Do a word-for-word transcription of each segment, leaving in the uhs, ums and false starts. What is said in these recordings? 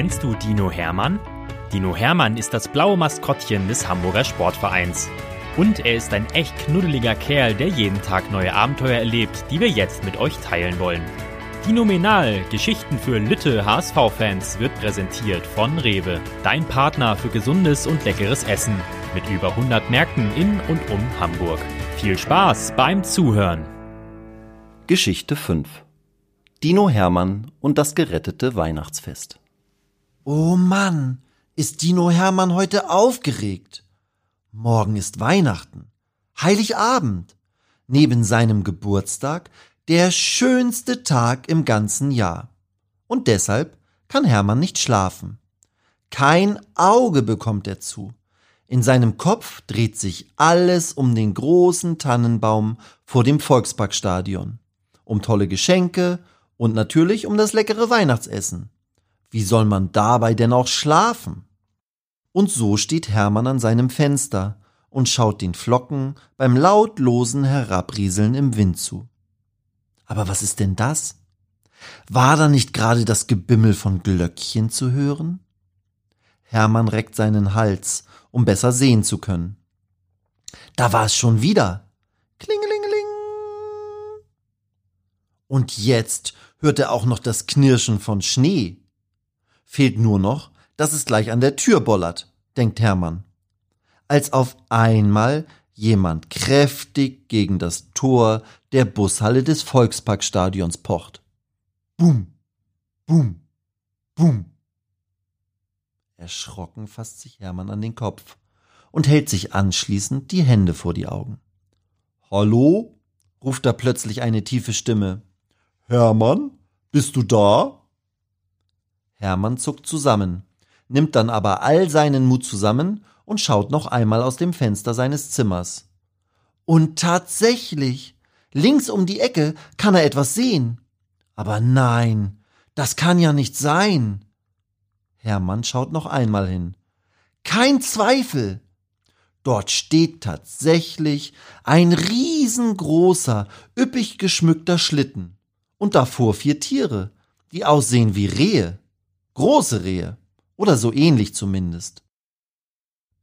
Kennst du Dino Hermann? Dino Hermann ist das blaue Maskottchen des Hamburger Sportvereins. Und er ist ein echt knuddeliger Kerl, der jeden Tag neue Abenteuer erlebt, die wir jetzt mit euch teilen wollen. Dinomenal, Geschichten für Lütte H S V-Fans, wird präsentiert von Rewe. Dein Partner für gesundes und leckeres Essen. Mit über hundert Märkten in und um Hamburg. Viel Spaß beim Zuhören. Geschichte fünf. Dino Hermann und das gerettete Weihnachtsfest. Oh Mann, ist Dino Hermann heute aufgeregt. Morgen ist Weihnachten, Heiligabend, neben seinem Geburtstag der schönste Tag im ganzen Jahr. Und deshalb kann Hermann nicht schlafen. Kein Auge bekommt er zu. In seinem Kopf dreht sich alles um den großen Tannenbaum vor dem Volksparkstadion, um tolle Geschenke und natürlich um das leckere Weihnachtsessen. Wie soll man dabei denn auch schlafen? Und so steht Hermann an seinem Fenster und schaut den Flocken beim lautlosen Herabrieseln im Wind zu. Aber was ist denn das? War da nicht gerade das Gebimmel von Glöckchen zu hören? Hermann reckt seinen Hals, um besser sehen zu können. Da war es schon wieder. Klingelingeling. Und jetzt hört er auch noch das Knirschen von Schnee. Fehlt nur noch, dass es gleich an der Tür bollert, denkt Hermann. Als auf einmal jemand kräftig gegen das Tor der Bushalle des Volksparkstadions pocht. Boom, boom, boom. Erschrocken fasst sich Hermann an den Kopf und hält sich anschließend die Hände vor die Augen. Hallo? Ruft da plötzlich eine tiefe Stimme. Hermann, bist du da? Hermann zuckt zusammen, nimmt dann aber all seinen Mut zusammen und schaut noch einmal aus dem Fenster seines Zimmers. Und tatsächlich, links um die Ecke kann er etwas sehen. Aber nein, das kann ja nicht sein. Hermann schaut noch einmal hin. Kein Zweifel! Dort steht tatsächlich ein riesengroßer, üppig geschmückter Schlitten. Und davor vier Tiere, die aussehen wie Rehe. Große Rehe. Oder so ähnlich zumindest.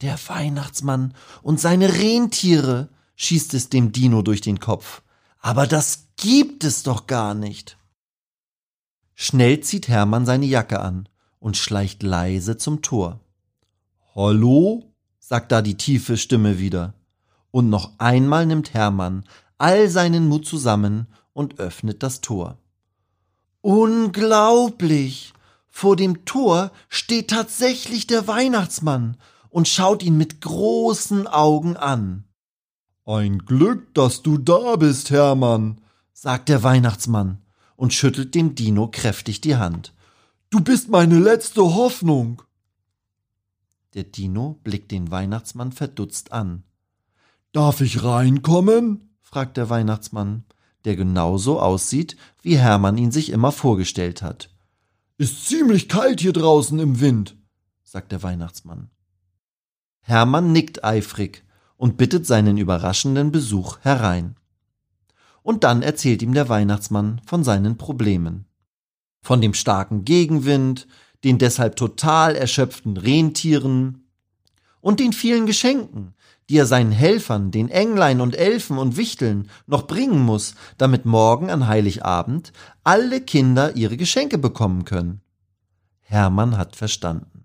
Der Weihnachtsmann und seine Rentiere, schießt es dem Dino durch den Kopf. Aber das gibt es doch gar nicht. Schnell zieht Hermann seine Jacke an und schleicht leise zum Tor. Hallo, sagt da die tiefe Stimme wieder. Und noch einmal nimmt Hermann all seinen Mut zusammen und öffnet das Tor. Unglaublich! Vor dem Tor steht tatsächlich der Weihnachtsmann und schaut ihn mit großen Augen an. »Ein Glück, dass du da bist, Hermann«, sagt der Weihnachtsmann und schüttelt dem Dino kräftig die Hand. »Du bist meine letzte Hoffnung!« Der Dino blickt den Weihnachtsmann verdutzt an. »Darf ich reinkommen?« fragt der Weihnachtsmann, der genauso aussieht, wie Hermann ihn sich immer vorgestellt hat. »Ist ziemlich kalt hier draußen im Wind«, sagt der Weihnachtsmann. Hermann nickt eifrig und bittet seinen überraschenden Besuch herein. Und dann erzählt ihm der Weihnachtsmann von seinen Problemen. Von dem starken Gegenwind, den deshalb total erschöpften Rentieren und den vielen Geschenken, die er seinen Helfern, den Englein und Elfen und Wichteln noch bringen muss, damit morgen an Heiligabend alle Kinder ihre Geschenke bekommen können. Hermann hat verstanden.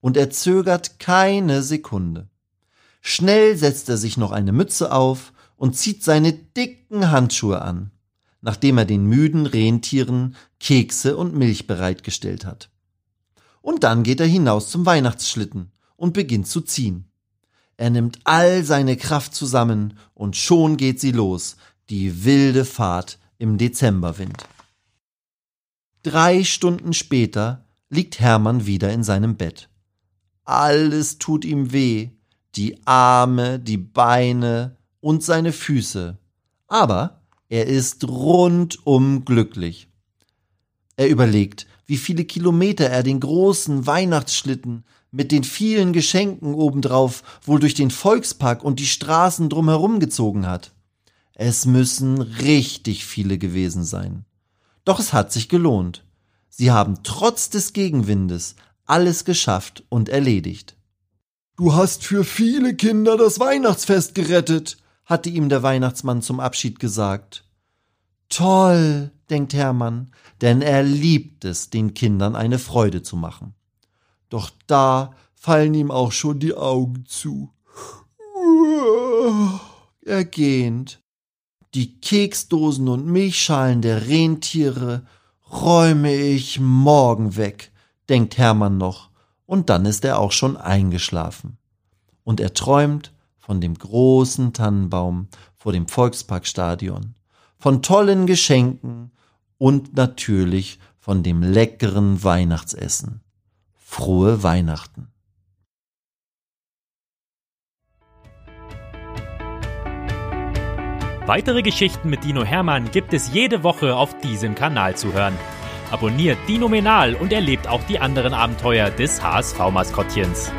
Und er zögert keine Sekunde. Schnell setzt er sich noch eine Mütze auf und zieht seine dicken Handschuhe an, nachdem er den müden Rentieren Kekse und Milch bereitgestellt hat. Und dann geht er hinaus zum Weihnachtsschlitten und beginnt zu ziehen. Er nimmt all seine Kraft zusammen und schon geht sie los, die wilde Fahrt im Dezemberwind. Drei Stunden später liegt Hermann wieder in seinem Bett. Alles tut ihm weh, die Arme, die Beine und seine Füße. Aber er ist rundum glücklich. Er überlegt, wie viele Kilometer er den großen Weihnachtsschlitten mit den vielen Geschenken obendrauf wohl durch den Volkspark und die Straßen drumherum gezogen hat. Es müssen richtig viele gewesen sein. Doch es hat sich gelohnt. Sie haben trotz des Gegenwindes alles geschafft und erledigt. »Du hast für viele Kinder das Weihnachtsfest gerettet«, hatte ihm der Weihnachtsmann zum Abschied gesagt. »Toll«, denkt Hermann, denn er liebt es, den Kindern eine Freude zu machen. Doch da fallen ihm auch schon die Augen zu. Er gähnt. Die Keksdosen und Milchschalen der Rentiere räume ich morgen weg, denkt Hermann noch, und dann ist er auch schon eingeschlafen. Und er träumt von dem großen Tannenbaum vor dem Volksparkstadion, von tollen Geschenken und natürlich von dem leckeren Weihnachtsessen. Frohe Weihnachten! Weitere Geschichten mit Dino Hermann gibt es jede Woche auf diesem Kanal zu hören. Abonniert Dinomenal und erlebt auch die anderen Abenteuer des H S V-Maskottchens.